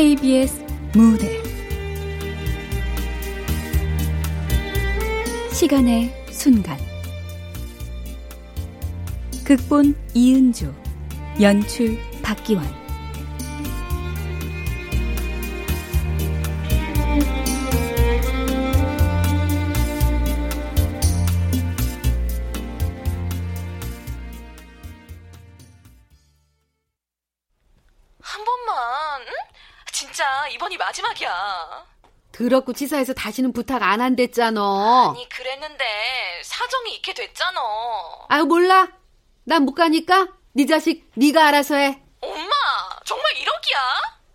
KBS 무대 시간의 순간. 극본 이은주, 연출 박기원. 더럽고 치사해서 다시는 부탁 안 한댔잖아. 아니 그랬는데 사정이 있게 됐잖아. 아유 몰라. 난 못 가니까 네 자식 네가 알아서 해. 엄마 정말 1억이야?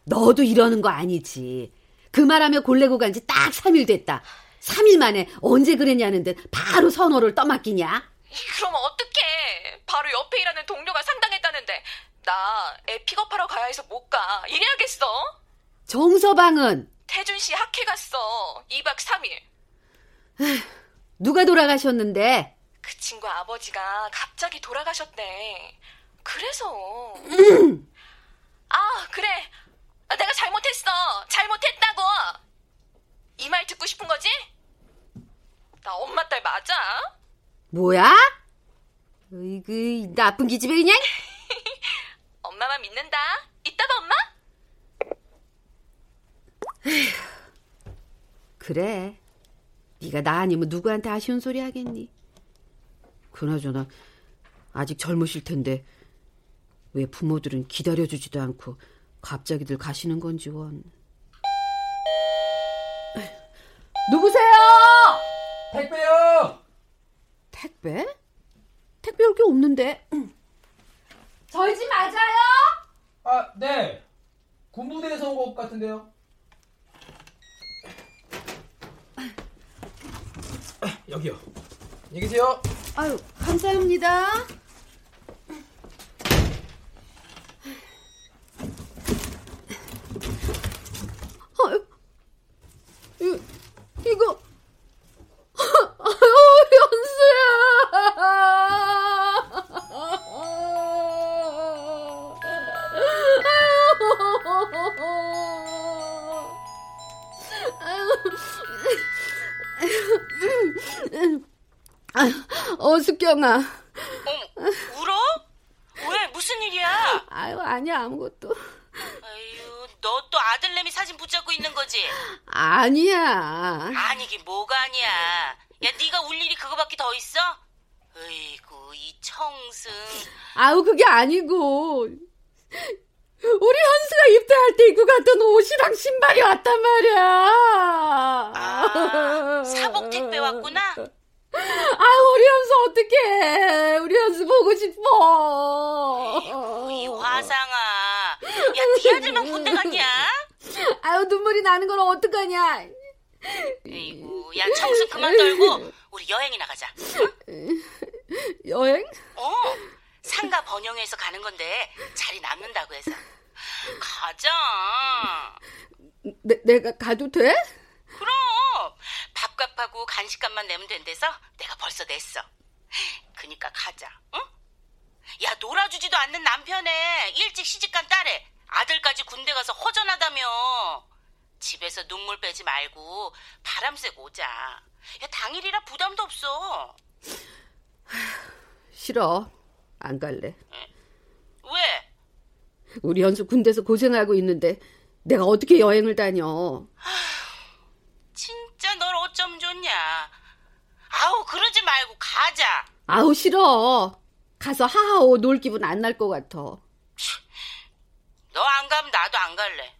너도 이러는 거 아니지. 그 말하며 골래고 간 지 딱 3일 됐다. 3일 만에 언제 그랬냐는 듯 바로 선호를 떠맡기냐? 그럼 어떡해. 바로 옆에 일하는 동료가 상당했다는데 나 애 픽업하러 가야 해서 못 가. 이래야겠어? 정서방은? 태준 씨 학회 갔어. 2박 3일. 에휴, 누가 돌아가셨는데? 그 친구 아버지가 갑자기 돌아가셨대. 그래서. 아, 그래. 내가 잘못했어. 잘못했다고. 이 말 듣고 싶은 거지? 나 엄마 딸 맞아? 뭐야? 으이그, 나쁜 기집애 그냥. 엄마만 믿는다. 이따 봐, 엄마. 에휴, 그래. 네가 나 아니면 누구한테 아쉬운 소리 하겠니? 그나저나 아직 젊으실 텐데 왜 부모들은 기다려주지도 않고 갑자기들 가시는 건지 원. 에휴, 누구세요? 택배요. 택배? 택배 올 게 없는데. 저희 집 맞아요? 아, 네. 군부대에서 온 것 같은데요. 여기요. 안녕히 계세요. 아유, 감사합니다. 아유, 이거. 숙경아. 울어? 왜? 무슨 일이야? 아유, 아니야, 아무것도. 아유, 너 또 아들내미 사진 붙잡고 있는 거지? 아니야. 아니긴 뭐가 아니야. 야, 네가 울 일이 그거밖에 더 있어? 어이구, 이 청승. 아우, 그게 아니고. 우리 현수가 입대할 때 입고 갔던 옷이랑 신발이 왔단 말이야. 아, 사복 택배 왔구나? 아, 우리 현수 어떡해. 우리 현수 보고 싶어. 에이구, 이 화상아. 야, 네 아들만 군대 갔냐? 아유, 눈물이 나는 건 어떡하냐. 에이구, 야, 청순 그만 떨고 우리 여행이나 가자. 응? 여행? 상가 번영회에서 가는 건데 자리 남는다고 해서. 가자. 내가 가도 돼? 그럼 밥값하고 간식값만 내면 된대서 내가 벌써 냈어. 그니까 가자. 응? 야, 놀아주지도 않는 남편에 일찍 시집간 딸에 아들까지 군대 가서 허전하다며. 집에서 눈물 빼지 말고 바람 쐬고 오자. 야, 당일이라 부담도 없어. 싫어. 안 갈래. 응? 왜? 우리 현수 군대에서 고생하고 있는데 내가 어떻게 여행을 다녀. 진짜 널 어쩜 좋냐. 아우, 그러지 말고 가자. 아우, 싫어. 가서 하하오 놀 기분 안 날 것 같아. 너 안 가면 나도 안 갈래.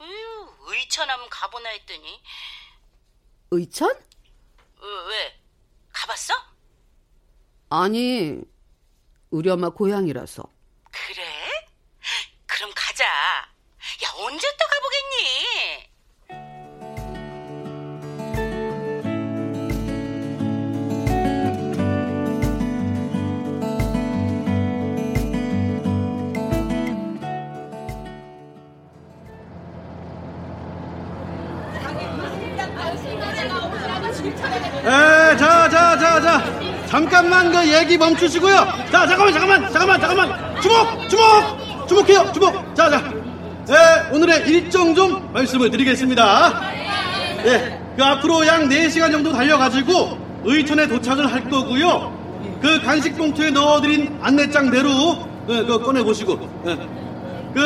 으유, 의천 하면 가보나 했더니. 의천? 왜? 가봤어? 아니, 우리 엄마 고향이라서. 그래? 그럼 가자. 야, 언제 또 가보겠니? 에, 자. 잠깐만 그 얘기 멈추시고요. 자, 잠깐만. 주목! 주목해요. 주목. 자. 네, 오늘의 일정 좀 말씀을 드리겠습니다. 네, 그 앞으로 약 4시간 정도 달려가지고 의천에 도착을 할 거고요. 그 간식 봉투에 넣어드린 안내장대로 그거 꺼내보시고, 그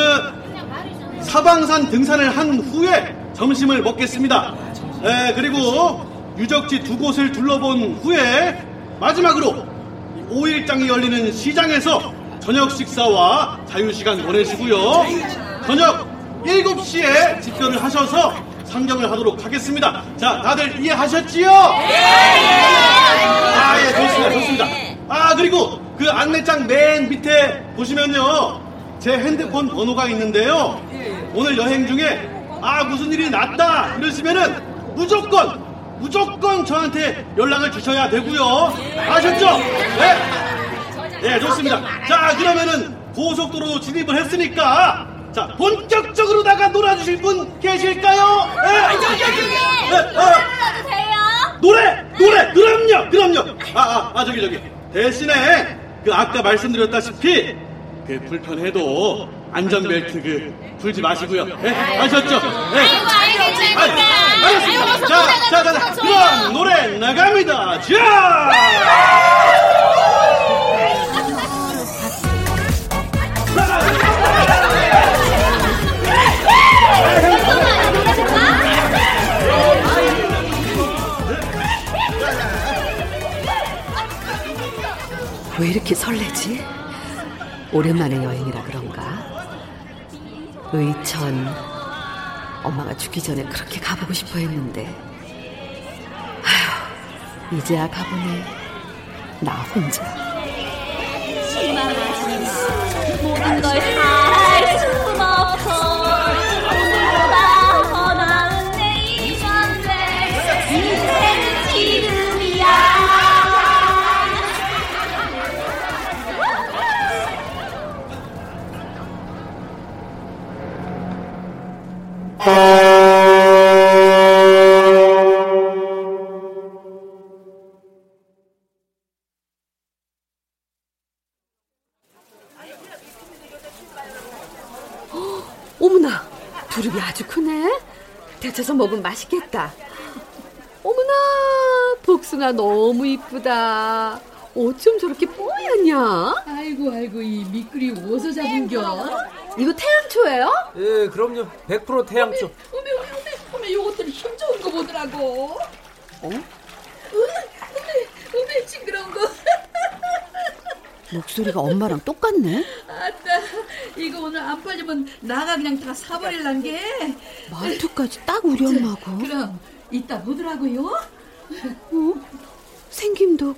사방산 등산을 한 후에 점심을 먹겠습니다. 네, 그리고 유적지 두 곳을 둘러본 후에 마지막으로 5일장이 열리는 시장에서 저녁 식사와 자유시간 보내시고요. 저녁 7시에 집결을 하셔서 상경을 하도록 하겠습니다. 자, 다들 이해하셨지요? 아, 예, 좋습니다, 좋습니다. 아, 그리고 그 안내장 맨 밑에 보시면요, 제 핸드폰 번호가 있는데요. 오늘 여행 중에 아, 무슨 일이 났다 이러시면은 무조건 저한테 연락을 주셔야 되고요. 아셨죠? 네, 네, 좋습니다. 자, 그러면은 고속도로 진입을 했으니까 자, 본격적으로 나가 놀아주실 분 계실까요? 네, 놀아주세요. 노래, 그럼요. 저기 대신에 그 아까 말씀드렸다시피 그 불편해도 안전벨트 그 풀지 마시고요. 네, 아셨죠? 네. 알겠습니다. 자, 그럼 노래 나갑니다. 자. 왜 이렇게 설레지? 오랜만에 여행이라 그런가? 의천, 엄마가 죽기 전에 그렇게 가보고 싶어 했는데, 아휴, 이제야 가보네. 나 혼자 모든 걸 다 할 순 없어. 어머나, 두릅이 아주 크네. 데쳐서 먹으면 맛있겠다. 어머나, 복숭아 너무 이쁘다. 어쩜 저렇게 뽀얗냐? 아이고, 이 미끄리 어디서 잡은겨? 이거 태양초예요? 예, 그럼요. 100% 태양초. 어메, 요것들 힘 좋은 거 보더라고. 어? 어메, 징그러운 거. 목소리가 엄마랑 똑같네. 아따, 이거 오늘 안 팔리면 나가 그냥 다 사버릴란 게. 말투까지 딱 우리 엄마고. 그럼 이따 보더라고요. 어? 생김도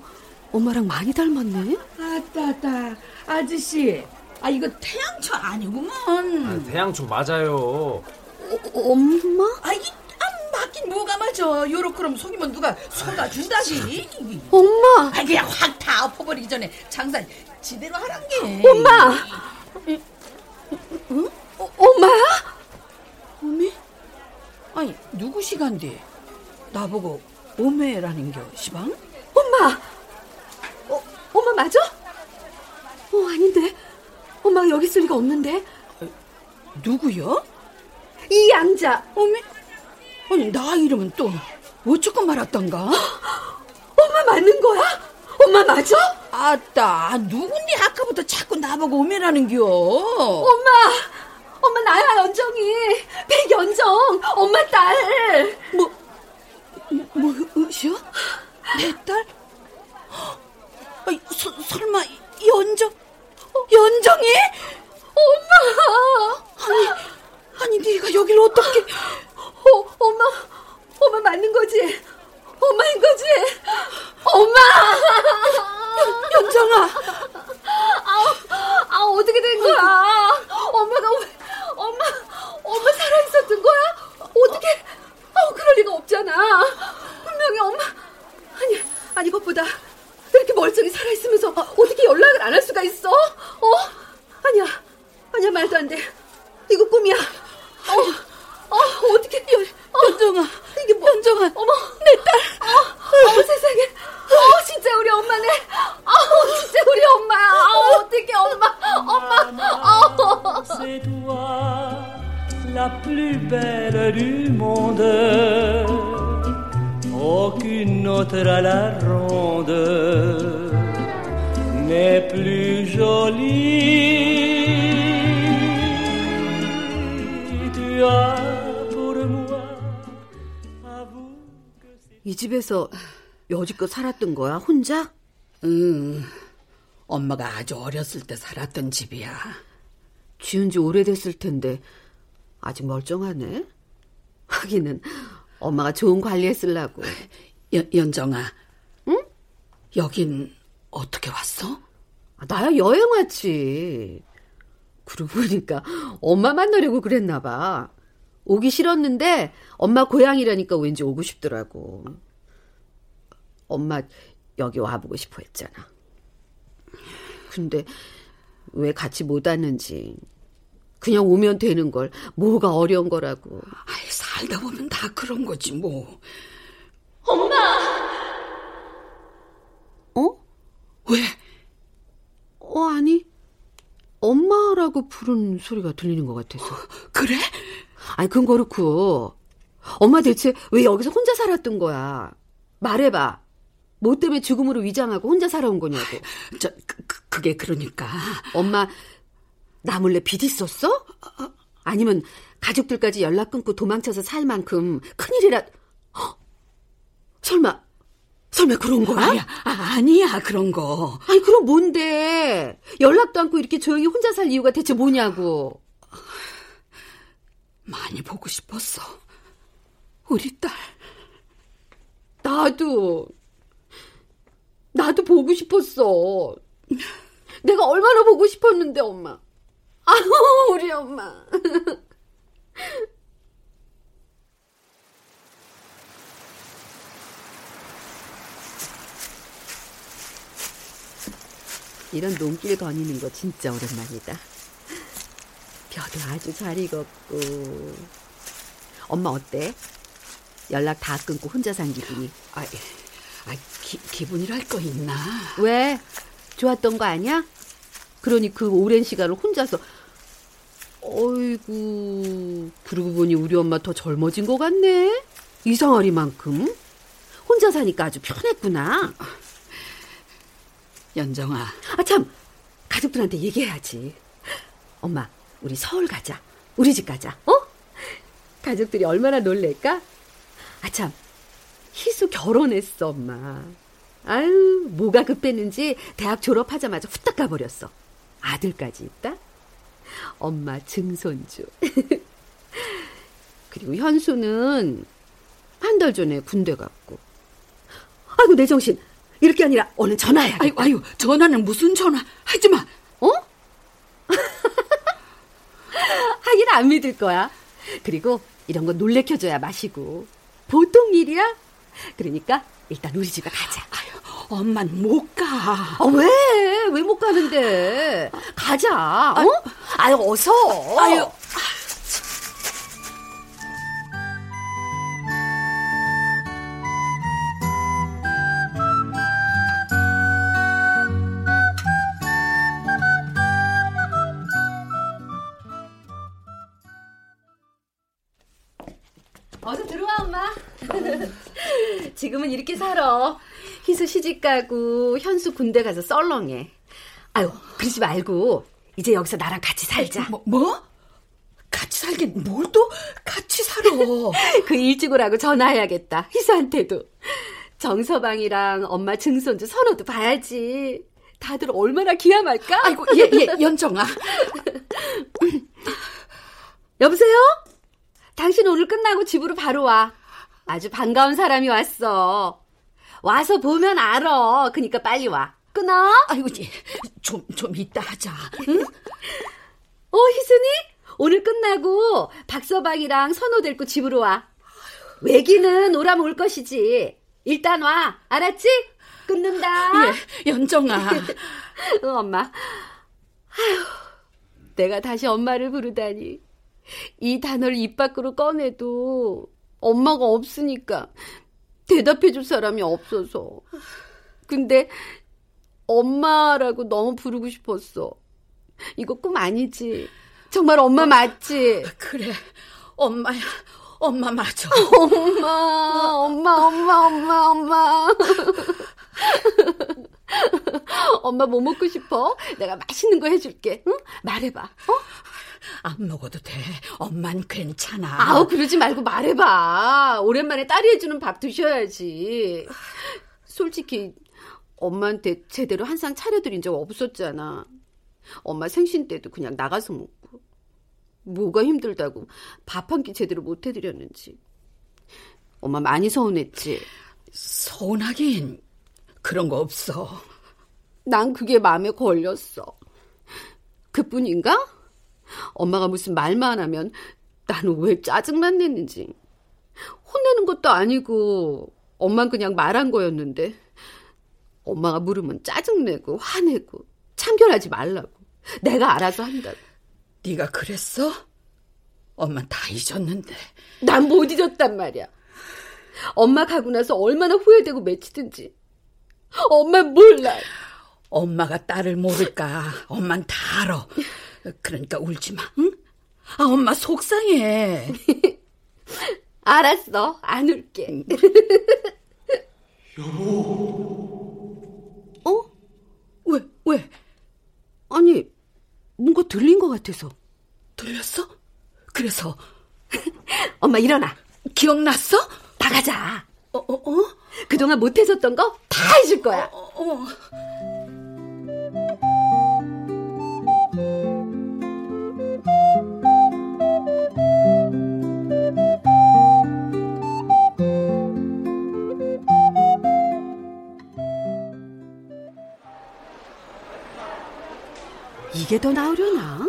엄마랑 많이 닮았네. 아따, 아저씨, 아, 이거 태양초 아니구먼. 아, 태양초 맞아요. 엄마? 아, 이게 안 맞긴 뭐가 맞아. 요렇게 그럼 속이면 누가 속아준다지. 엄마, 아, 그냥 확 다 엎어버리기 전에 장사 제대로 하란 게. 엄마. 응? 엄마야? 어메? 아니, 누구시간데 나보고 어메라는겨, 시방? 엄마. 엄마 맞아? 아닌데. 엄마가 여기 있을 리가 없는데. 누구요? 이 양자. 어메? 아니, 나 이름은 또 어쩌고 말았던가? 엄마 맞는 거야? 엄마 맞아? 아따, 누군데 아까부터 자꾸 나보고 오메라는겨. 엄마 나야, 연정이. 백연정, 엄마 딸. 뭐시여? 내 딸? 아니, 설마 연정이? 엄마! 아니, 네가 여기를 어떻게? 엄마 맞는 거지? 엄마인 거지? 엄마! 연정아! 아, 어떻게 된 거야? 엄마가 왜? 엄마 살아 있었던 거야? 어떻게? 그럴 리가 없잖아. 분명히 엄마. 아니, 이것보다 이렇게 멀쩡히 살아있으면서 어떻게 연락을 안 할 수가 있어? 아니야, 말도 안 돼. 이거 꿈이야. 어떻게 연정아, 이게 뭐? 연정아, 어머, 내 딸. 세상에. 진짜 우리 엄마네. 진짜 우리 엄마야. 어떡해, 엄마. Aucune autre à la ronde n'est plus jolie. Tu as pour moi avoué que c'est. 이 집에서 여지껏 살았던 거야, 혼자? 응. 엄마가 아주 어렸을 때 살았던 집이야. 지은 지 오래됐을 텐데 아직 멀쩡하네. 하기는 엄마가 좋은 관리했으려고. 연정아. 응? 여긴 어떻게 왔어? 나야 여행 왔지. 그러고 보니까 엄마 만나려고 그랬나 봐. 오기 싫었는데 엄마 고향이라니까 왠지 오고 싶더라고. 엄마 여기 와보고 싶어 했잖아. 근데 왜 같이 못 왔는지. 그냥 오면 되는 걸 뭐가 어려운 거라고. 아이, 살다 보면 다 그런 거지 뭐. 엄마! 어? 왜? 아니 엄마라고 부른 소리가 들리는 것 같아서. 그래? 아니 그건 그렇고 엄마 대체 왜 여기서 혼자 살았던 거야? 말해봐. 뭐 때문에 죽음으로 위장하고 혼자 살아온 거냐고. 그게 그러니까. 엄마 나 몰래 빚 있었어? 아니면 가족들까지 연락 끊고 도망쳐서 살 만큼 큰일이라. 헉? 설마 그런 거야? 아니야 그런 거. 아니 그럼 뭔데? 연락도 않고 이렇게 조용히 혼자 살 이유가 대체 뭐냐고. 많이 보고 싶었어 우리 딸. 나도 보고 싶었어. 내가 얼마나 보고 싶었는데 엄마. 아우 우리 엄마. 이런 농길 거니는 거 진짜 오랜만이다. 벼도 아주 잘 익었고. 엄마 어때? 연락 다 끊고 혼자 산 기분이. 기분이랄 거 있나? 왜? 좋았던 거 아니야? 그러니 그 오랜 시간을 혼자서. 어이구, 그러고 보니 우리 엄마 더 젊어진 것 같네. 이상하리만큼 혼자 사니까 아주 편했구나. 연정아. 참 가족들한테 얘기해야지. 엄마 우리 서울 가자. 우리 집 가자. 어? 가족들이 얼마나 놀랄까? 참 희수 결혼했어 엄마. 아유 뭐가 급했는지 대학 졸업하자마자 후딱 가버렸어. 아들까지 있다. 엄마 증손주. 그리고 현수는 한 달 전에 군대 갔고. 아이고 내 정신. 이렇게 아니라 얼른 전화해야겠다. 아유 전화는 무슨 전화. 하지마. 어? 하긴 안 믿을 거야. 그리고 이런 거 놀래켜줘야 마시고. 보통 일이야? 그러니까 일단 우리 집에 가자. 아유, 엄만 못 가. 왜 못 가는데? 가자. 어? 아유 어서. 아유. 지금은 이렇게 살아. 희수 시집가고 현수 군대 가서 썰렁해. 아유 그러지 말고 이제 여기서 나랑 같이 살자. 뭐? 같이 살긴 뭘 또 같이 살아. 그 일찍오라고 전화해야겠다. 희수한테도. 정서방이랑 엄마 증손주 선호도 봐야지. 다들 얼마나 기함할까. 아이고 예 연정아. 여보세요? 당신 오늘 끝나고 집으로 바로 와. 아주 반가운 사람이 왔어. 와서 보면 알아. 그러니까 빨리 와. 끊어. 아이고, 좀 이따 하자. 응? 희순이? 오늘 끝나고 박서방이랑 선호 데리고 집으로 와. 외기는 오라면 올 것이지. 일단 와. 알았지? 끊는다. 예, 연정아. 엄마. 아휴, 내가 다시 엄마를 부르다니. 이 단어를 입 밖으로 꺼내도 엄마가 없으니까 대답해줄 사람이 없어서. 근데 엄마라고 너무 부르고 싶었어. 이거 꿈 아니지? 정말 엄마 맞지? 그래 엄마야. 엄마 맞아. 엄마. 엄마 뭐 먹고 싶어? 내가 맛있는 거 해줄게. 응? 말해봐. 어? 안 먹어도 돼. 엄만 괜찮아. 아우, 그러지 말고 말해봐. 오랜만에 딸이 해주는 밥 드셔야지. 솔직히 엄마한테 제대로 한 상 차려드린 적 없었잖아. 엄마 생신 때도 그냥 나가서 먹고. 뭐가 힘들다고 밥 한 끼 제대로 못 해드렸는지. 엄마 많이 서운했지? 서운하긴 그런 거 없어. 난 그게 마음에 걸렸어. 그뿐인가? 엄마가 무슨 말만 하면 나는 왜 짜증만 냈는지. 혼내는 것도 아니고 엄만 그냥 말한 거였는데 엄마가 물으면 짜증내고 화내고 참견하지 말라고. 내가 알아서 한다고. 네가 그랬어? 엄마 다 잊었는데. 난 못 잊었단 말이야. 엄마 가고 나서 얼마나 후회되고 맺히든지. 엄마 몰라. 엄마가 딸을 모를까. 엄만 다 알아. 그러니까 울지 마, 응? 아, 엄마 속상해. 알았어, 안 울게. 여보. 어? 왜? 아니, 뭔가 들린 것 같아서. 들렸어? 그래서. 엄마 일어나. 기억났어? 다 가자. 어? 그동안 못해줬던 거 다 해줄 거야. 이게 더 나으려나?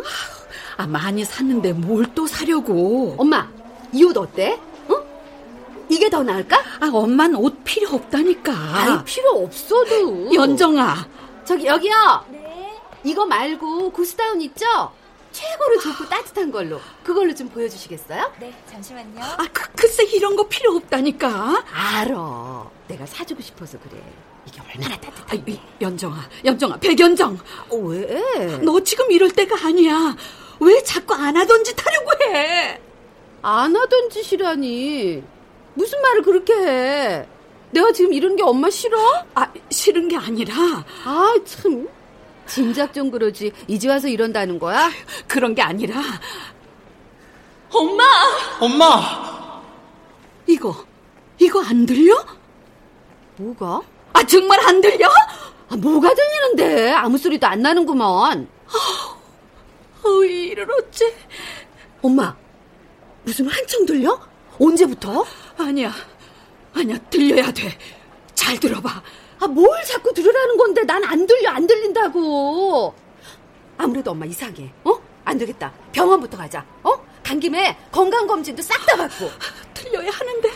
아, 많이 샀는데 뭘 또 사려고. 엄마, 이 옷 어때? 응? 이게 더 나을까? 아, 엄만 옷 필요 없다니까. 아니, 필요 없어도. 연정아. 저기, 여기요. 네. 이거 말고 구스다운 있죠? 최고로 좋고 따뜻한 걸로. 그걸로 좀 보여주시겠어요? 네, 잠시만요. 아, 글쎄 이런 거 필요 없다니까. 알아. 내가 사주고 싶어서 그래. 이게 얼마나 따뜻한데. 아, 연정아, 백연정. 왜? 너 지금 이럴 때가 아니야. 왜 자꾸 안 하던 짓 하려고 해? 안 하던 짓이라니. 무슨 말을 그렇게 해? 내가 지금 이런 게 엄마 싫어? 아, 싫은 게 아니라. 아, 참. 진작 좀 그러지. 이제 와서 이런다는 거야? 그런 게 아니라. 엄마! 이거 안 들려? 뭐가? 아, 정말 안 들려? 아, 뭐가 들리는데? 아무 소리도 안 나는구먼. 이를 어째. 엄마, 무슨 한창 들려? 언제부터? 아니야, 들려야 돼. 잘 들어봐. 아, 뭘 자꾸 들으라는 건데. 난 안 들려, 안 들린다고. 아무래도 엄마 이상해. 어? 안 되겠다. 병원부터 가자. 어? 간 김에 건강검진도 싹 다 받고. 들려야 하는데.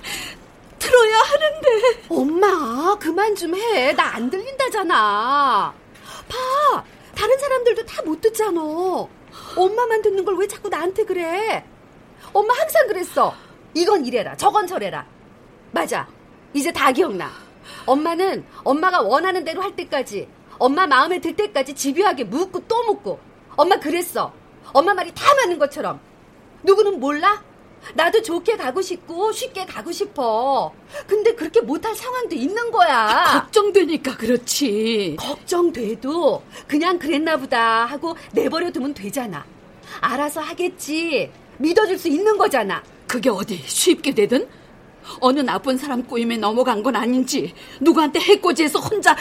들어야 하는데. 엄마, 그만 좀 해. 나 안 들린다잖아. 봐. 다른 사람들도 다 못 듣잖아. 엄마만 듣는 걸 왜 자꾸 나한테 그래? 엄마 항상 그랬어. 이건 이래라, 저건 저래라. 맞아. 이제 다 기억나. 엄마는 엄마가 원하는 대로 할 때까지, 엄마 마음에 들 때까지 집요하게 묻고 또 묻고. 엄마 그랬어. 엄마 말이 다 맞는 것처럼. 누구는 몰라? 나도 좋게 가고 싶고 쉽게 가고 싶어. 근데 그렇게 못할 상황도 있는 거야. 걱정되니까 그렇지. 걱정돼도 그냥 그랬나 보다 하고 내버려 두면 되잖아. 알아서 하겠지. 믿어줄 수 있는 거잖아. 그게 어디 쉽게 되든? 어느 나쁜 사람 꼬임에 넘어간 건 아닌지, 누구한테 해코지해서 혼자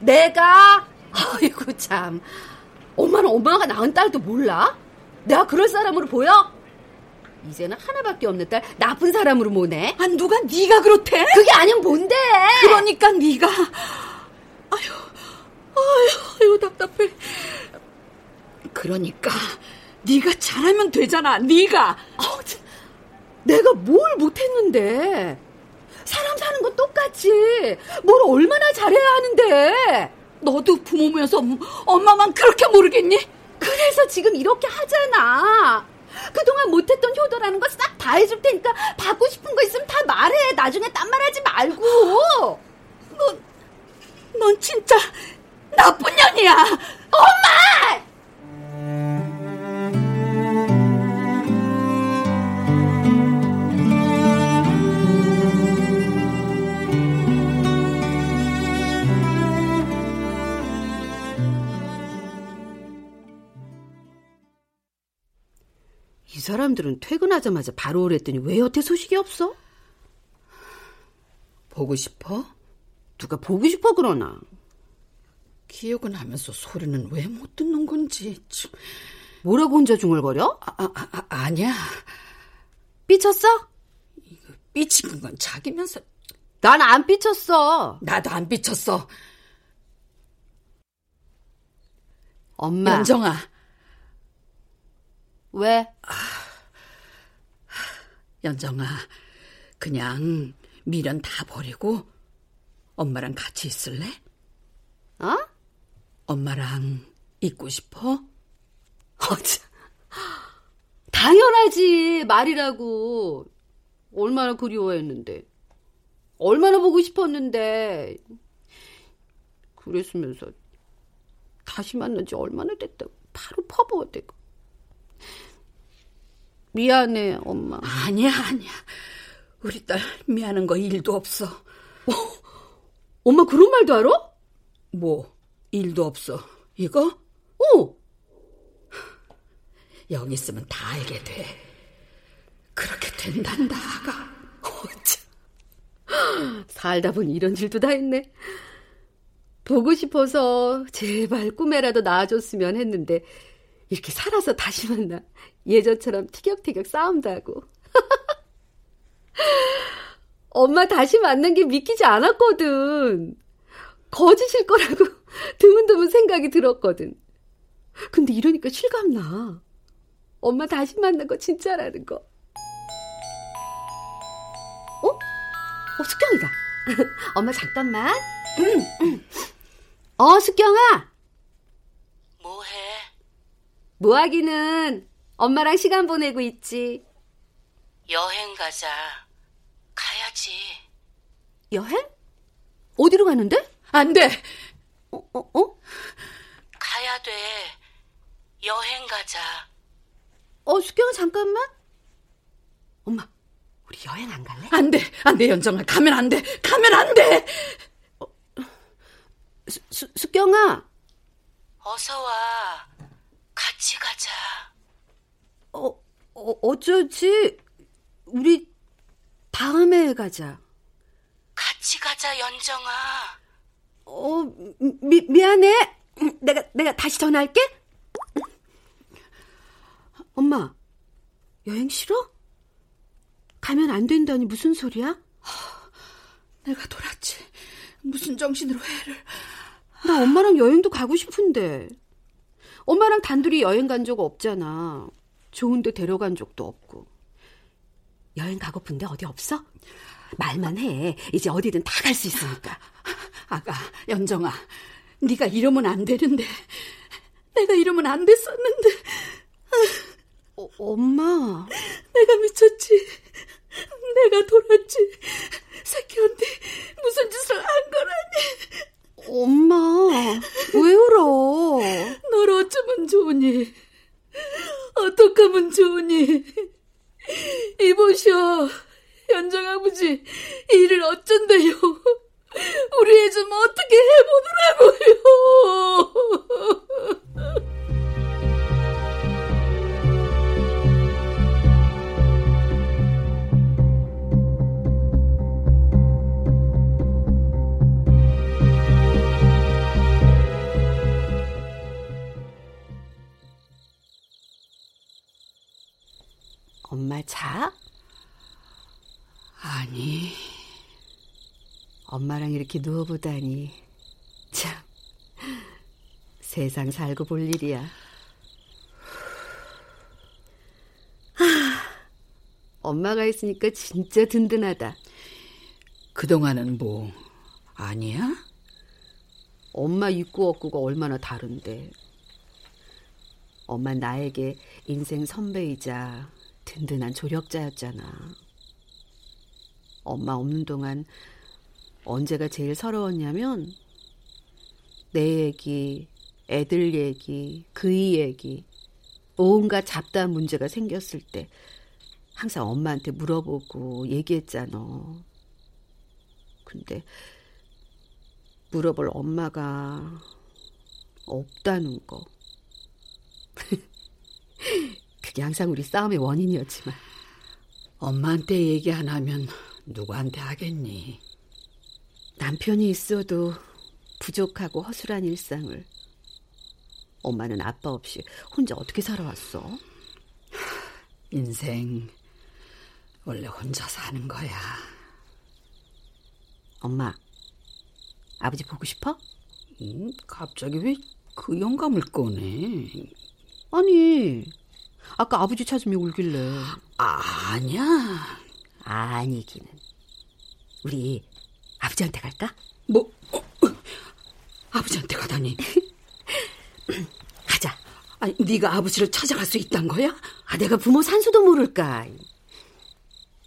내가. 아이고 참. 엄마는 엄마가 낳은 딸도 몰라? 내가 그럴 사람으로 보여? 이제는 하나밖에 없는 딸 나쁜 사람으로 모네. 아, 누가 네가 그렇대? 그게 아니면 뭔데? 그러니까 네가. 아유 답답해. 그러니까 네가 잘하면 되잖아. 네가. 내가 뭘 못했는데. 사람 사는 건 똑같지. 뭘 얼마나 잘해야 하는데. 너도 부모면서 엄마만 그렇게 모르겠니? 그래서 지금 이렇게 하잖아. 그동안 못했던 효도라는 거 싹 다 해줄 테니까 받고 싶은 거 있으면 다 말해. 나중에 딴 말 하지 말고. 넌 진짜 나쁜 년이야. 엄마! 사람들은 퇴근하자마자 바로 오랬더니 왜 여태 소식이 없어? 보고 싶어? 누가 보고 싶어 그러나? 기억은 하면서 소리는 왜 못 듣는 건지. 참. 뭐라고 혼자 중얼거려? 아니야. 삐쳤어? 이거 삐친 건 자기면서. 난 안 삐쳤어. 나도 안 삐쳤어. 엄마. 연정아. 왜? 연정아, 그냥 미련 다 버리고 엄마랑 같이 있을래? 어? 엄마랑 있고 싶어? 당연하지. 말이라고. 얼마나 그리워했는데. 얼마나 보고 싶었는데. 그랬으면서 다시 만난 지 얼마나 됐다고 바로 퍼부어대고. 미안해, 엄마. 아니야, 아니야. 우리 딸 미안한 거 일도 없어. 엄마 그런 말도 알아? 뭐, 일도 없어. 이거? 어. 여기 있으면 다 알게 돼. 그렇게 된단다, 아가. 살다 보니 이런 일도 다 했네. 보고 싶어서 제발 꿈에라도 나와줬으면 했는데 이렇게 살아서 다시 만나 예전처럼 티격태격 싸움도 하고. 엄마 다시 만난 게 믿기지 않았거든. 거짓일 거라고 드문드문 생각이 들었거든. 근데 이러니까 실감나. 엄마 다시 만난 거 진짜라는 거. 어? 숙경이다. 엄마 잠깐만. 숙경아. 뭐해? 뭐하기는 엄마랑 시간 보내고 있지. 여행 가자. 가야지. 여행? 어디로 가는데? 안 돼. 가야 돼. 여행 가자. 숙경아 잠깐만. 엄마. 우리 여행 안 갈래? 안 돼. 안 돼, 연정아. 가면 안 돼. 가면 안 돼. 숙경아. 어서 와. 같이 가자. 어쩌지? 우리 다음에 가자. 같이 가자, 연정아. 미안해. 내가 다시 전화할게. 엄마. 여행 싫어? 가면 안 된다니 무슨 소리야? 내가 돌았지. 무슨 정신으로 회를. 나 엄마랑 여행도 가고 싶은데. 엄마랑 단둘이 여행 간 적 없잖아. 좋은 데 데려간 적도 없고. 여행 가고픈데 어디 없어? 말만 해. 이제 어디든 다 갈 수 있으니까. 아가, 연정아. 네가 이러면 안 되는데. 내가 이러면 안 됐었는데. 엄마. 내가 미쳤지. 내가 돌았지. 새끼한테 무슨 짓을 한 거라니. 엄마, 왜 울어? 널 어쩌면 좋으니? 어떡하면 좋으니? 이보시오, 연정아버지, 일을 어쩐대요? 우리 애 좀 어떻게 해보느라고요? 엄마 자? 아니. 엄마랑 이렇게 누워보다니. 참, 세상 살고 볼 일이야. 엄마가 있으니까 진짜 든든하다. 그동안은 뭐 아니야? 엄마 있고 없고가 얼마나 다른데. 엄마는 나에게 인생 선배이자 든든한 조력자였잖아. 엄마 없는 동안 언제가 제일 서러웠냐면 내 얘기, 애들 얘기, 그이 얘기, 온갖 잡다한 문제가 생겼을 때 항상 엄마한테 물어보고 얘기했잖아. 근데 물어볼 엄마가 없다는 거. 그게 항상 우리 싸움의 원인이었지만. 엄마한테 얘기 안 하면 누구한테 하겠니? 남편이 있어도 부족하고 허술한 일상을 엄마는 아빠 없이 혼자 어떻게 살아왔어? 인생 원래 혼자 사는 거야. 엄마, 아버지 보고 싶어? 갑자기 왜 그 영감을 꺼내? 아니, 아까 아버지 찾으며 울길래. 아니야. 아니기는. 우리 아버지한테 갈까? 뭐? 아버지한테 가다니. 가자. 아니, 네가 아버지를 찾아갈 수 있단 거야? 아, 내가 부모 산수도 모를까.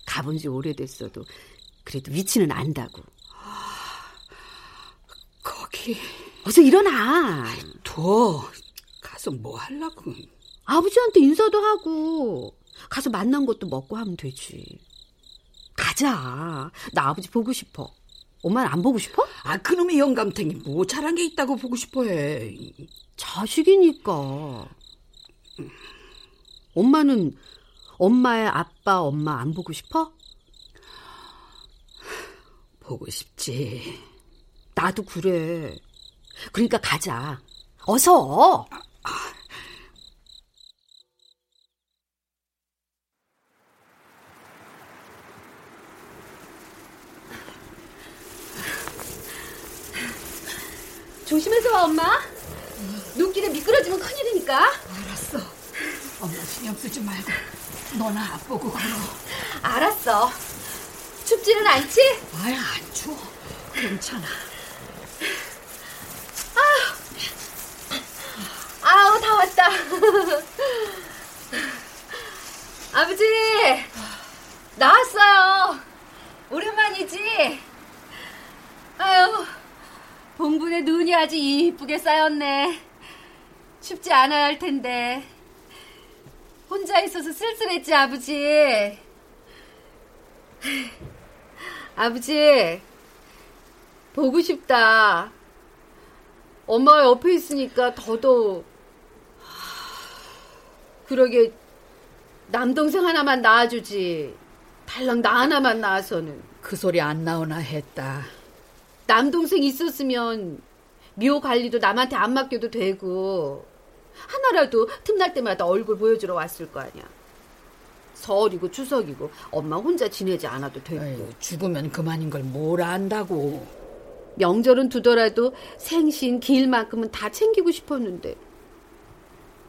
가본 지 오래됐어도 그래도 위치는 안다고. 거기. 어서 일어나. 둬. 가서 뭐 하려고. 아버지한테 인사도 하고 가서 만난 것도 먹고 하면 되지. 가자. 나 아버지 보고 싶어. 엄마는 안 보고 싶어? 아, 그놈의 영감탱이 뭐 잘한 게 있다고 보고 싶어해. 자식이니까. 엄마는 엄마의 아빠 엄마 안 보고 싶어? 보고 싶지. 나도 그래. 그러니까 가자. 어서. 조심해서 와, 엄마. 눈길에 미끄러지면 큰일이니까. 알았어. 엄마 신경 쓰지 말고 너나 앞보고 걸어. 알았어. 춥지는 않지? 아유, 안 추워. 괜찮아. 아우, 다 왔다. 아버지, 나왔어요. 오랜만이지? 아유, 봉분에 눈이 아주 이쁘게 쌓였네. 춥지 않아야 할 텐데. 혼자 있어서 쓸쓸했지, 아버지. 아버지, 보고 싶다. 엄마가 옆에 있으니까 더더욱. 그러게, 남동생 하나만 낳아주지. 달랑 나 하나만 낳아서는. 그 소리 안 나오나 했다. 남동생 있었으면 미호 관리도 남한테 안 맡겨도 되고 하나라도 틈날 때마다 얼굴 보여주러 왔을 거 아니야. 설이고 추석이고 엄마 혼자 지내지 않아도 되고. 에이, 죽으면 그만인 걸 뭘 안다고. 명절은 두더라도 생신 기일만큼은 다 챙기고 싶었는데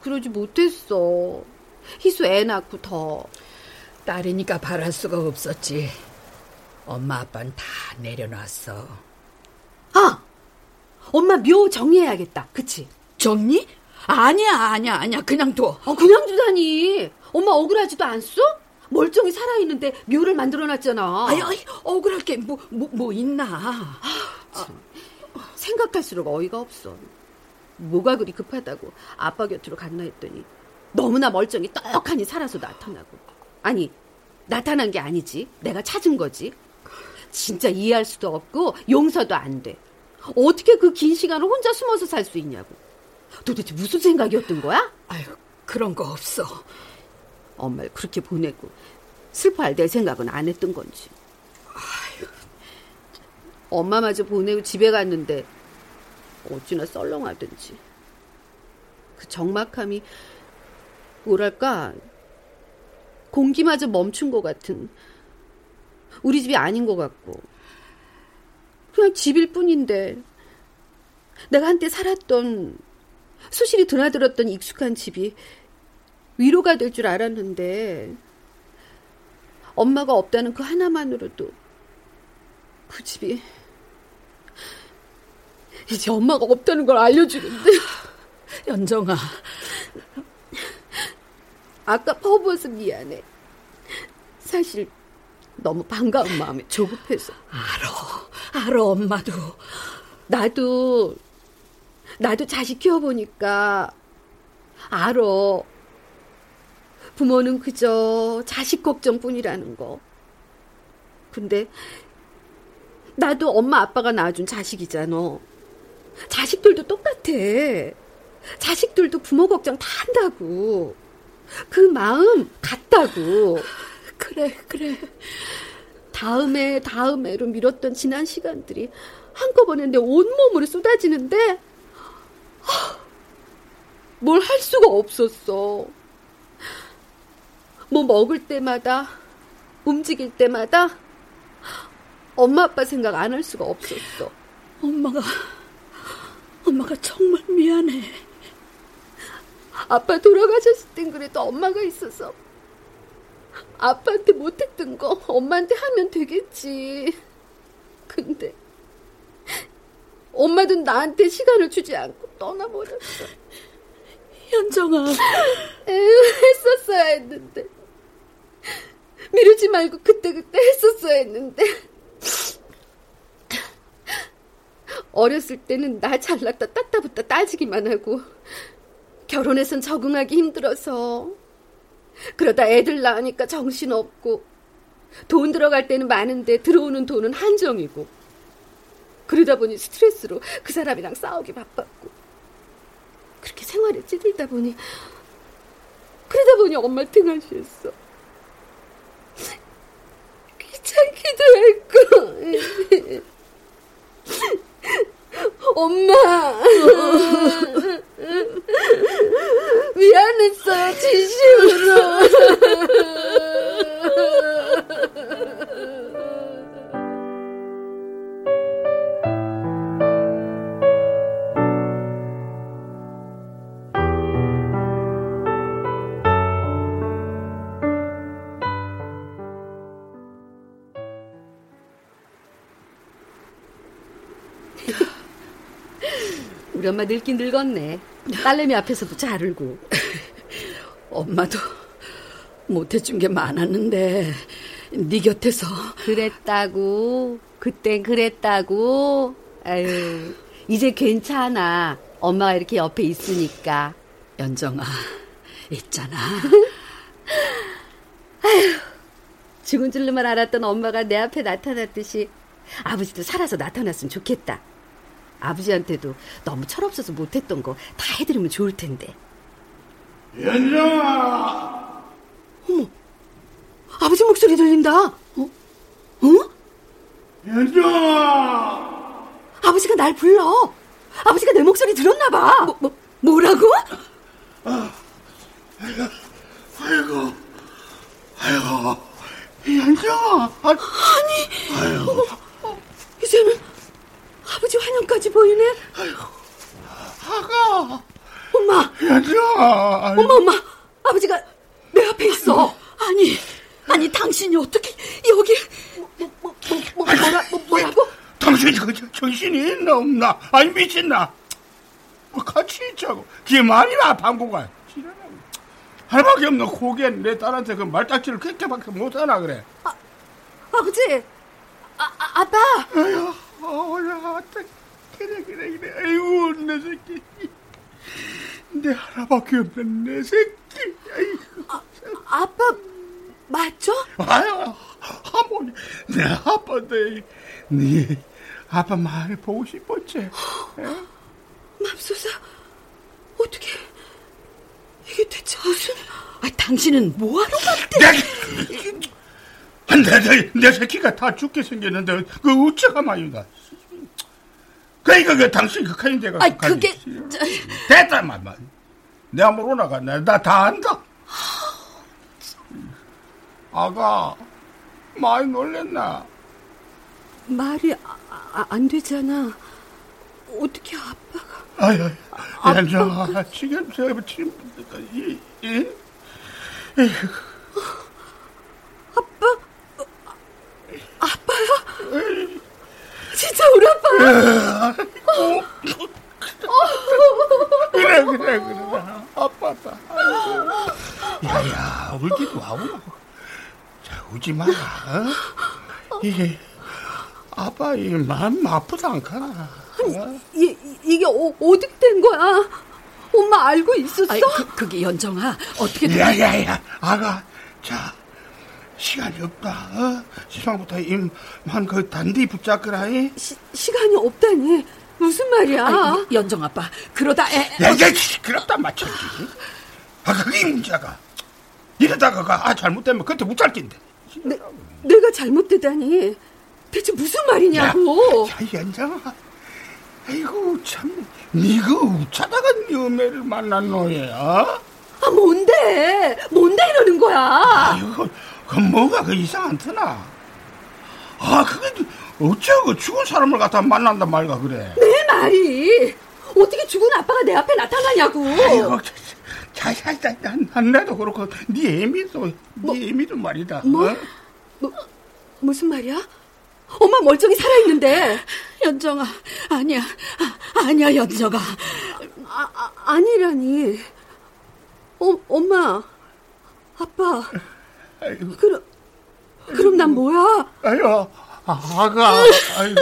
그러지 못했어. 희수 애 낳고 더. 딸이니까 바랄 수가 없었지. 엄마 아빠는 다 내려놨어. 아! 엄마 묘 정리해야겠다. 그치? 정리? 아니야. 그냥 둬. 그냥 두다니. 엄마 억울하지도 않소? 멀쩡히 살아있는데 묘를 만들어놨잖아. 아이, 억울할 게 뭐 있나. 생각할수록 어이가 없어. 뭐가 그리 급하다고 아빠 곁으로 갔나 했더니 너무나 멀쩡히 떡하니 살아서 나타나고. 아니, 나타난 게 아니지. 내가 찾은 거지. 진짜 이해할 수도 없고 용서도 안 돼. 어떻게 그 긴 시간을 혼자 숨어서 살 수 있냐고. 도대체 무슨 생각이었던 거야? 아유, 그런 거 없어. 엄마를 그렇게 보내고 슬퍼할 내 생각은 안 했던 건지. 아유, 엄마마저 보내고 집에 갔는데 어찌나 썰렁하든지. 그 적막함이 뭐랄까, 공기마저 멈춘 것 같은. 우리 집이 아닌 것 같고 그냥 집일 뿐인데 내가 한때 살았던, 수시로 드나들었던 익숙한 집이 위로가 될 줄 알았는데 엄마가 없다는 그 하나만으로도 그 집이 이제 엄마가 없다는 걸 알려주는데. 연정아, 아까 퍼부어서 미안해. 사실 너무 반가운 마음에 조급해서. 알아 엄마도. 나도 자식 키워보니까 알아. 부모는 그저 자식 걱정뿐이라는 거. 근데 나도 엄마 아빠가 낳아준 자식이잖아. 자식들도 똑같아. 자식들도 부모 걱정 다 한다고. 그 마음 같다고. 그래. 다음해로 미뤘던 지난 시간들이 한꺼번에 내 온몸으로 쏟아지는데 뭘 할 수가 없었어. 뭐 먹을 때마다, 움직일 때마다 엄마 아빠 생각 안 할 수가 없었어. 엄마가 정말 미안해. 아빠 돌아가셨을 땐 그래도 엄마가 있어서 아빠한테 못했던 거 엄마한테 하면 되겠지. 근데 엄마도 나한테 시간을 주지 않고 떠나버렸어. 현정아. 했었어야 했는데. 미루지 말고 그때그때 했었어야 했는데. 어렸을 때는 나 잘났다 따따붙다 따지기만 하고 결혼해선 적응하기 힘들어서 그러다 애들 낳으니까 정신없고 돈 들어갈 때는 많은데 들어오는 돈은 한정이고 그러다 보니 스트레스로 그 사람이랑 싸우기 바빴고 그렇게 생활에 찌들다 보니 엄마 등하시했어. 귀찮기도 했고. 엄마 미안했어요 진심으로. 우리 엄마 늙긴 늙었네. 딸내미 앞에서도 잘 울고. 엄마도 못해준 게 많았는데 네 곁에서. 그땐 그랬다고. 아유, 이제 괜찮아. 엄마가 이렇게 옆에 있으니까. 연정아 있잖아. 아유, 죽은 줄로만 알았던 엄마가 내 앞에 나타났듯이 아버지도 살아서 나타났으면 좋겠다. 아버지한테도 너무 철없어서 못했던 거 다 해드리면 좋을 텐데. 연정아! 어머, 아버지 목소리 들린다. 어? 연정아! 아버지가 날 불러. 아버지가 내 목소리 들었나 봐. 뭐라고? 아이고, 연정아. 아니. 아이고. 이제는. 아버지 환영까지 보이네. 아이고, 아가. 엄마. 연정아. 엄마. 아버지가 내 앞에 있어. 아니 당신이 어떻게 여기? 뭐라고? 당신 정신이 있나 없나? 아니 미친나? 같이 있자고. 걔 말이나 방구가. 할밖에 없는 고개는 내 딸한테 그 말딱지를 그렇게밖에 못하나 그래. 아버지. 아빠. 아유. 올라갔다. 그래. 아이고, 내 새끼. 내 하나밖에 없는 내 새끼. 아이고. 아빠, 맞죠? 아유, 어머니. 내 아빠도, 네 아빠 많이 보고 싶었지. 맙소사, 어떻게, 이게 대체 무슨, 당신은 뭐하러 갔대? 내 새끼가 다 죽게 생겼는데 그 어째가 마이다. 그러니까 그 당신 그 칸인 데가. 아 그게 됐다 말만. 내가 모르나가 나 다 안다. 아가 많이 놀랬나? 말이 안 되잖아. 어떻게 아빠가? 아야, 연정아 지금 아빠야? 진짜 우리 아빠야? 그래. 아빠다. 야야, 울기도 하구나. 자, 울지 마라. 어? 이게 아빠 이 마음 아프다 않나? 이게 어떻게 된 거야? 엄마 알고 있었어? 아니, 그게 연정아 어떻게 된 거야? 야야야, 아가 자. 시간이 없다. 시간부터 임만 그 단디 붙잡거라. 시간이 없다니 무슨 말이야? 아니, 연정 아빠 그러다 애. 야, 시끄럽다 마찬가지. 아 그게 문제가. 이러다가 잘못되면 그때 못 살긴데. 내가 잘못되다니 대체 무슨 말이냐고. 야, 연장아, 아이고 참, 네가 우차다가 여매를 만난 노예야? 아 뭔데 이러는 거야? 아이고 그 뭔가 그 이상한테나. 아 그게 어쩌고 죽은 사람을 갖다 만난단 말가 그래. 내 말이 어떻게 죽은 아빠가 내 앞에 나타나냐고. 아이고 난 나도 그렇고 네 애미도 말이다. 뭐 무슨 말이야? 엄마 멀쩡히 살아있는데. 연정아, 아니야 연정아. 아니라니. 엄마, 아빠. 아이고. 그럼 난 뭐야? 아유, 아가. 아이고.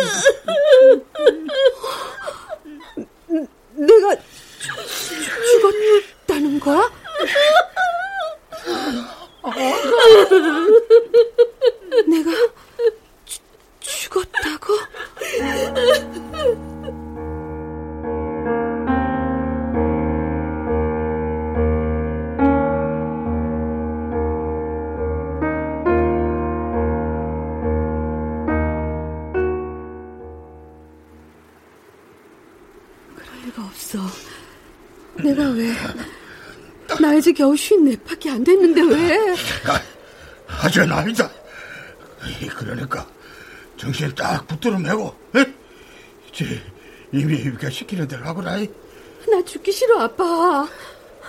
내가 죽었다는 거야? 내가 죽었다고? 그럴 리가 없어. 내가 왜? 나 이제 겨우 54밖에 안 됐는데 왜? 하지는 아니다. 그러니까 정신 딱 붙들어 매고 이제 이미 입가 시키는 대로 하거라. 나 죽기 싫어 아빠.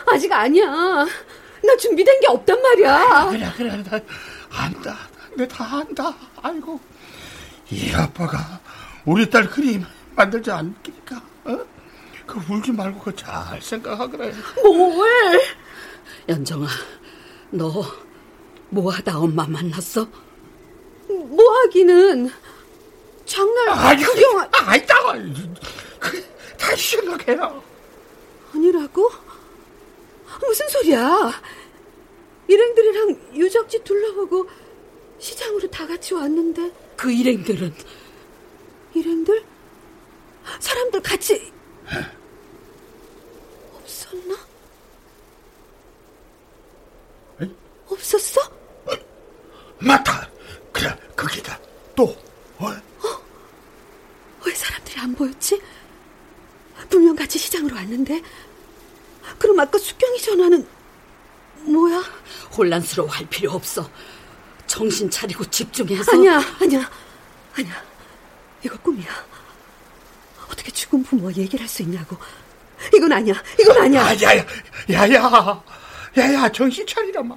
아직 아니야. 나 준비된 게 없단 말이야. 그래 나 안다. 내 다 안다. 아이고 이 아빠가 우리 딸 그림 만들지 않으니까 그 울지 말고 그 잘 생각하거라. 뭘? 연정아, 너 뭐하다 엄마 만났어? 뭐하기는 장날. 다시 생각해라. 아니라고? 무슨 소리야? 일행들이랑 유적지 둘러보고 시장으로 다 같이 왔는데. 그 일행들은? 일행들? 사람들 같이 없었나? 에이? 없었어? 맞다. 그래, 거기다. 또. 왜 사람들이 안 보였지? 분명 같이 시장으로 왔는데. 그럼 아까 숙경이 전화는 뭐야? 혼란스러워할 필요 없어. 정신 차리고 집중해서. 아니야. 이거 꿈이야. 어떻게 죽은 부모 얘기를 할 수 있냐고. 이건 아니야. 야야, 정신 차리라마.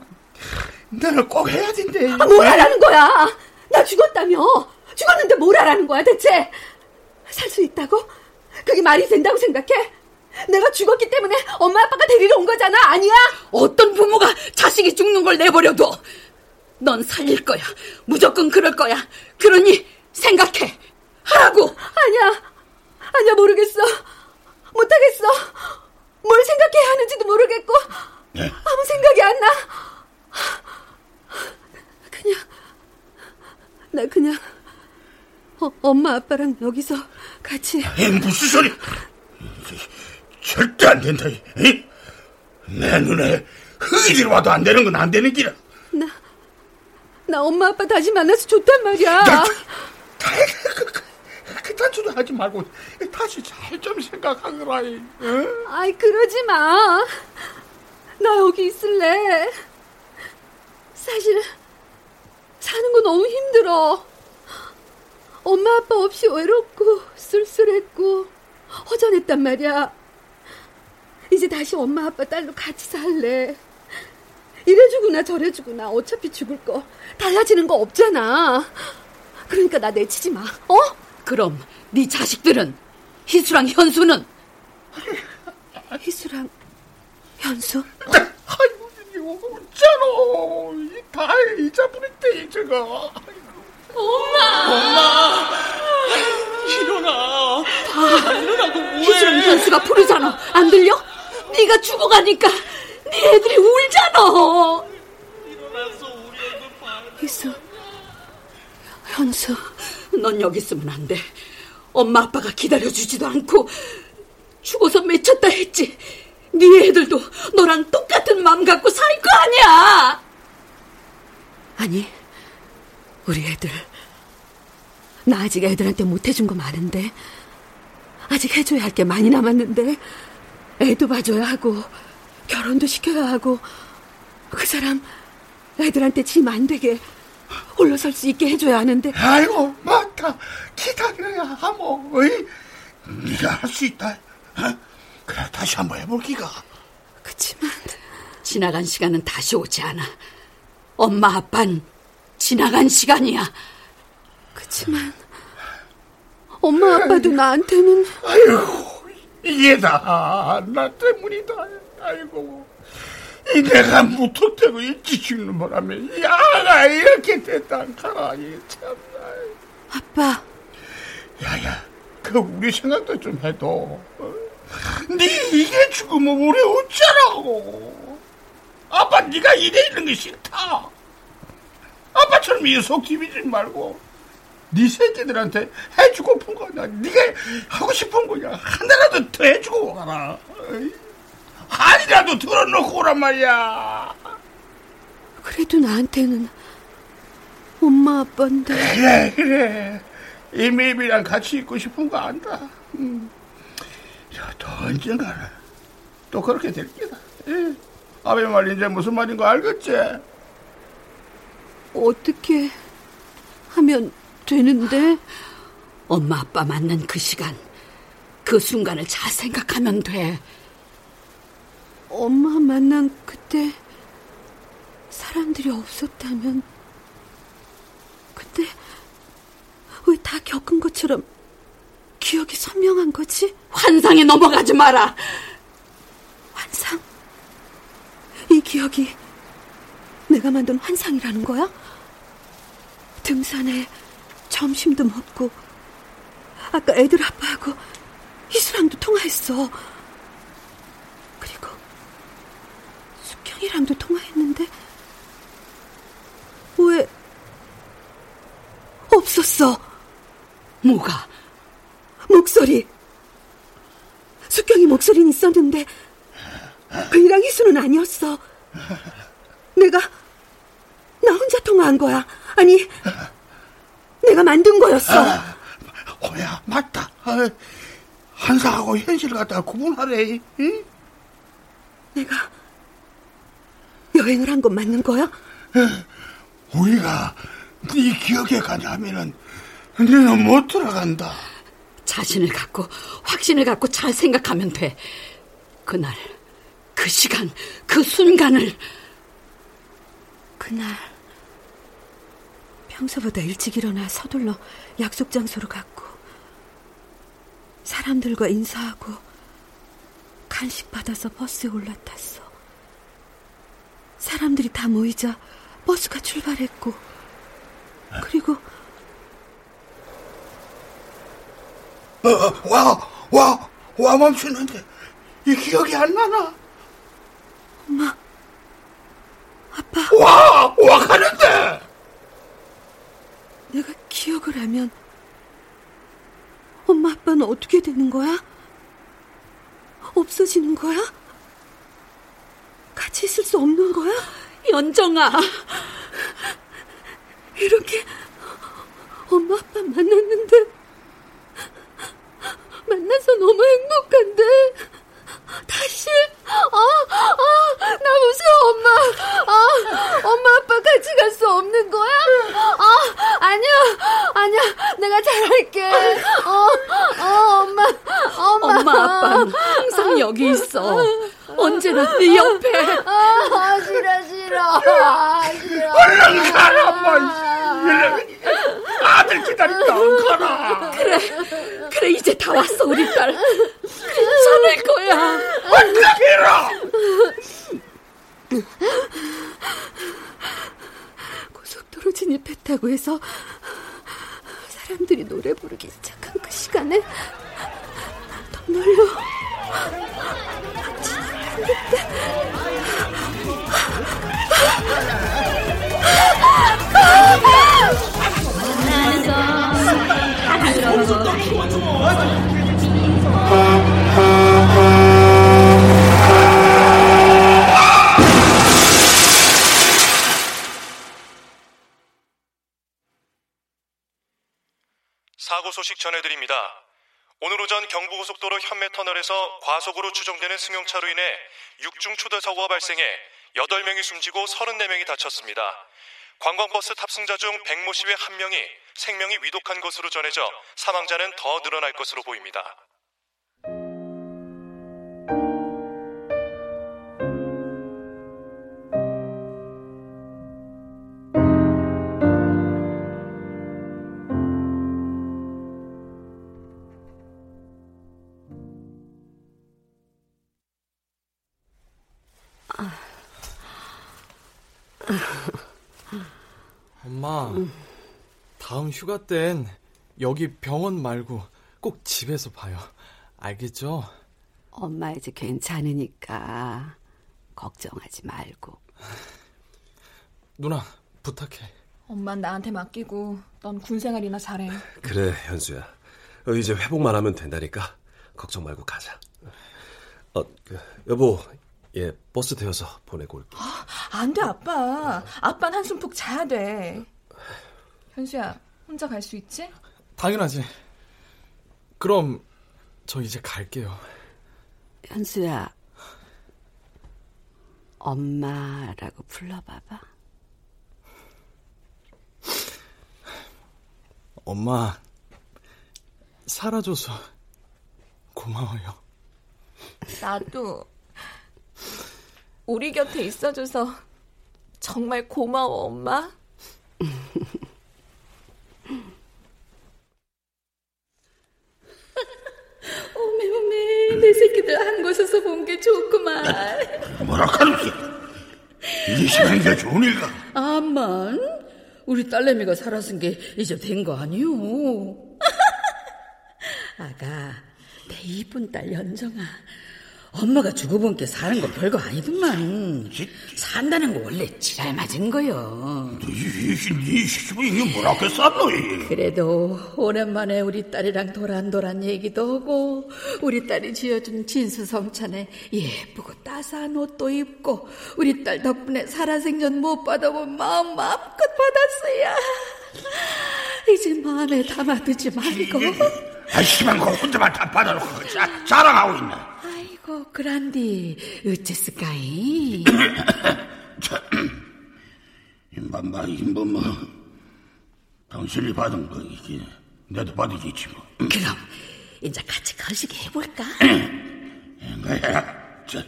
너는 꼭 해야 된대. 뭘 하라는 거야? 나 죽었다며. 죽었는데 뭘 하라는 거야 대체? 살 수 있다고? 그게 말이 된다고 생각해? 내가 죽었기 때문에 엄마 아빠가 데리러 온 거잖아. 아니야? 어떤 부모가 자식이 죽는 걸 내버려둬. 넌 살릴 거야. 무조건 그럴 거야. 그러니 생각해. 하라고. 아니야 모르겠어. 못하겠어. 뭘 생각해야 하는지도 모르겠고. 네. 아무 생각이 안 나. 그냥 엄마 아빠랑 여기서 같이. 무슨 소리. 절대 안 된다. 내 눈에 흙이 와도 안 되는 건 안 되는 길이야. 나 엄마 아빠 다시 만나서 좋단 말이야. 그딴 소리 하지 말고 다시 잘 좀 생각하거라. 응? 아이 그러지 마. 나 여기 있을래. 사실 사는 거 너무 힘들어. 엄마 아빠 없이 외롭고 쓸쓸했고 허전했단 말이야. 이제 다시 엄마 아빠 딸로 같이 살래. 이래주구나 저래주구나 어차피 죽을 거 달라지는 거 없잖아. 그러니까 나 내치지 마. 그럼 네 자식들은? 희수랑 현수는? 희수랑 현수? 웃잖아. 다 잊어버릴 때 제가. 엄마. 일어나. 일어나고 뭐해. 희수랑 현수가 부르잖아. 안 들려? 네가 죽어가니까 네 애들이 울잖아. 일어나서 우리 애들 봐. 희수, 현수, 넌 여기 있으면 안 돼. 엄마 아빠가 기다려주지도 않고 죽어서 맺혔다 했지. 네 애들도 너랑 똑같은 마음 갖고 살 거 아니야. 아니, 우리 애들. 나 아직 애들한테 못해준 거 많은데. 아직 해줘야 할 게 많이 남았는데. 애도 봐줘야 하고 결혼도 시켜야 하고. 그 사람 애들한테 짐 안 되게 홀로 설 수 있게 해줘야 하는데. 아이고, 맞다. 기다려야 하모. 어이? 네가 할 수 있다. 어? 그래, 다시 한번 해볼기가. 그치만 지나간 시간은 다시 오지 않아. 엄마, 아빠는 지나간 시간이야. 그치만 엄마, 아빠도 나한테는. 아이고, 이게 다 나 때문이다. 아이고, 이 내가 무턱대고 이 지치는 바람에 이 아가 이렇게 됐다. 가라니, 참나. 아빠. 야야, 그 우리 생각도 좀 해도. 네 이게 죽으면 우리 어쩌라고. 아빠, 네가 이래 있는 게 싫다. 아빠처럼 이 속 뒤비지 말고 네 새끼들한테 해주고 싶은 거냐, 네가 하고 싶은 거냐, 하나라도 더 해주고 가라. 한이라도 들어놓고 오란 말이야. 그래도 나한테는 엄마, 아빠인데. 그래 이 매입이랑 같이 있고 싶은 거 안다. 또 언젠가는 또 그렇게 될 게다. 아베 말 이제 무슨 말인 거 알겠지? 어떻게 하면 되는데? 엄마, 아빠 만난 그 시간, 그 순간을 잘 생각하면 돼. 엄마 만난 그때 사람들이 없었다면. 근데 왜 다 겪은 것처럼 기억이 선명한 거지? 환상에 넘어가지 마라. 환상? 이 기억이 내가 만든 환상이라는 거야? 등산에 점심도 먹고 아까 애들 아빠하고 희수랑도 통화했어. 그리고 숙경이랑도 통화했는데 왜 없었어? 뭐가? 목소리. 숙경이 목소리는 있었는데 그이랑 희수는 아니었어. 내가 나 혼자 통화한 거야. 아니, 내가 만든 거였어. 오야, 맞다. 환상하고 현실을 갖다가 구분하래. 응? 내가 여행을 한 건 맞는 거야? 우리가 네 기억에 가냐면은 너는 못 들어간다. 자신을 갖고 확신을 갖고 잘 생각하면 돼. 그날, 그 시간, 그 순간을. 그날 평소보다 일찍 일어나 서둘러 약속 장소로 갔고 사람들과 인사하고 간식 받아서 버스에 올라탔어. 사람들이 다 모이자 버스가 출발했고. 그리고 와 멈추는데 이 기억이 안 나나? 엄마, 아빠. 와 가는데. 내가 기억을 하면 엄마, 아빠는 어떻게 되는 거야? 없어지는 거야? 같이 있을 수 없는 거야? 연정아, 이렇게 엄마, 아빠 만났는데. 만나서 너무 행복한데. 다시 나 무서워, 엄마. 엄마, 아빠 같이 갈 수 없는 거야? 아니야 내가 잘할게. 엄마, 아빠는 항상 여기 있어. 언제나 네 옆에. 싫어. 얼른 가라, 엄마. 아들 기다린다. 가라. 그래 이제 다 왔어, 우리 딸. 괜찮을 거야. 어떡해라. 고속도로 진입했다고 해서 사람들이 노래 부르기 시작한 그 시간에 덤놀로 소식 전해드립니다. 오늘 오전 경부고속도로 현매터널에서 과속으로 추정되는 승용차로 인해 6중 초대사고가 발생해 8명이 숨지고 34명이 다쳤습니다. 관광버스 탑승자 중 백모 씨의 1명이 생명이 위독한 것으로 전해져 사망자는 더 늘어날 것으로 보입니다. 엄마, 다음 휴가 땐 여기 병원 말고 꼭 집에서 봐요. 알겠죠? 엄마 이제 괜찮으니까 걱정하지 말고. 누나, 부탁해. 엄만 나한테 맡기고 넌 군생활이나 잘해. 그래, 현수야. 이제 회복만 하면 된다니까. 걱정 말고 가자. 여보, 예, 버스 태워서 보내고 올게. 안 돼, 아빠. 아빠는 한숨 푹 자야 돼. 현수야, 혼자 갈 수 있지? 당연하지. 그럼 저 이제 갈게요. 현수야, 엄마라고 불러봐봐. 엄마, 살아줘서 고마워요. 나도 우리 곁에 있어줘서 정말 고마워, 엄마. 오메오메, 내 새끼들 한 곳에서 본 게 좋구만. 뭐라 카르지? 이 시간이 왜 좋은 일가? 암만, 우리 딸내미가 살아선 게 이제 된 거 아니오. 아가, 내 이쁜 딸 연정아. 엄마가 죽어본 게 사는 거 별거 아니더만. 산다는 거 원래 지랄 맞은 거요. 네 시집은 이게 뭐라고 쌌노이. 그래도 오랜만에 우리 딸이랑 도란도란 얘기도 하고, 우리 딸이 지어준 진수성찬에 예쁘고 따스한 옷도 입고, 우리 딸 덕분에 살아생전 못 받아본 마음껏 받았어야. 이제 마음에 담아두지 말고. 아이씨만 거 혼자만 다 받아놓고 자랑하고 있나. 그란디, 어째스까이? 임마, 당신이 받은 거, 이게, 나도 받으겠지, 뭐. 그럼, 이제 같이 거시기 해볼까? 자,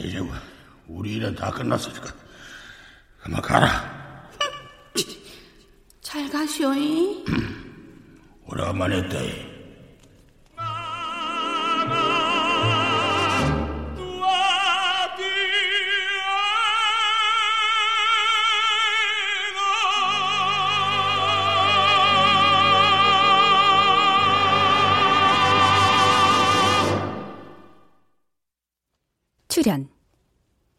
이제, 우리 일은 다 끝났으니까, 그만 가라. 잘 가시오잉. 오래간만에 했다잉. 출연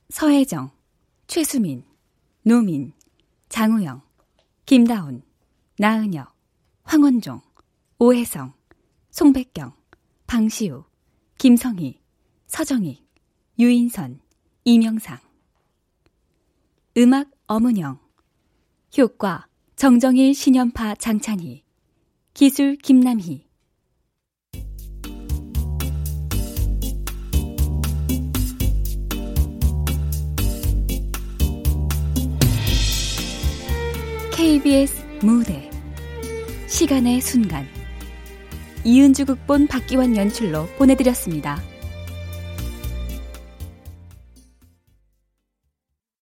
서혜정, 최수민, 노민, 장우영, 김다운, 나은혁, 황원종, 오해성, 송백경, 방시우, 김성희, 서정희, 유인선, 이명상. 음악 엄은영, 효과 정정희, 신연파, 장찬희, 기술 김남희. KBS 무대 시간의 순간, 이은주 극본 박기원 연출로 보내드렸습니다.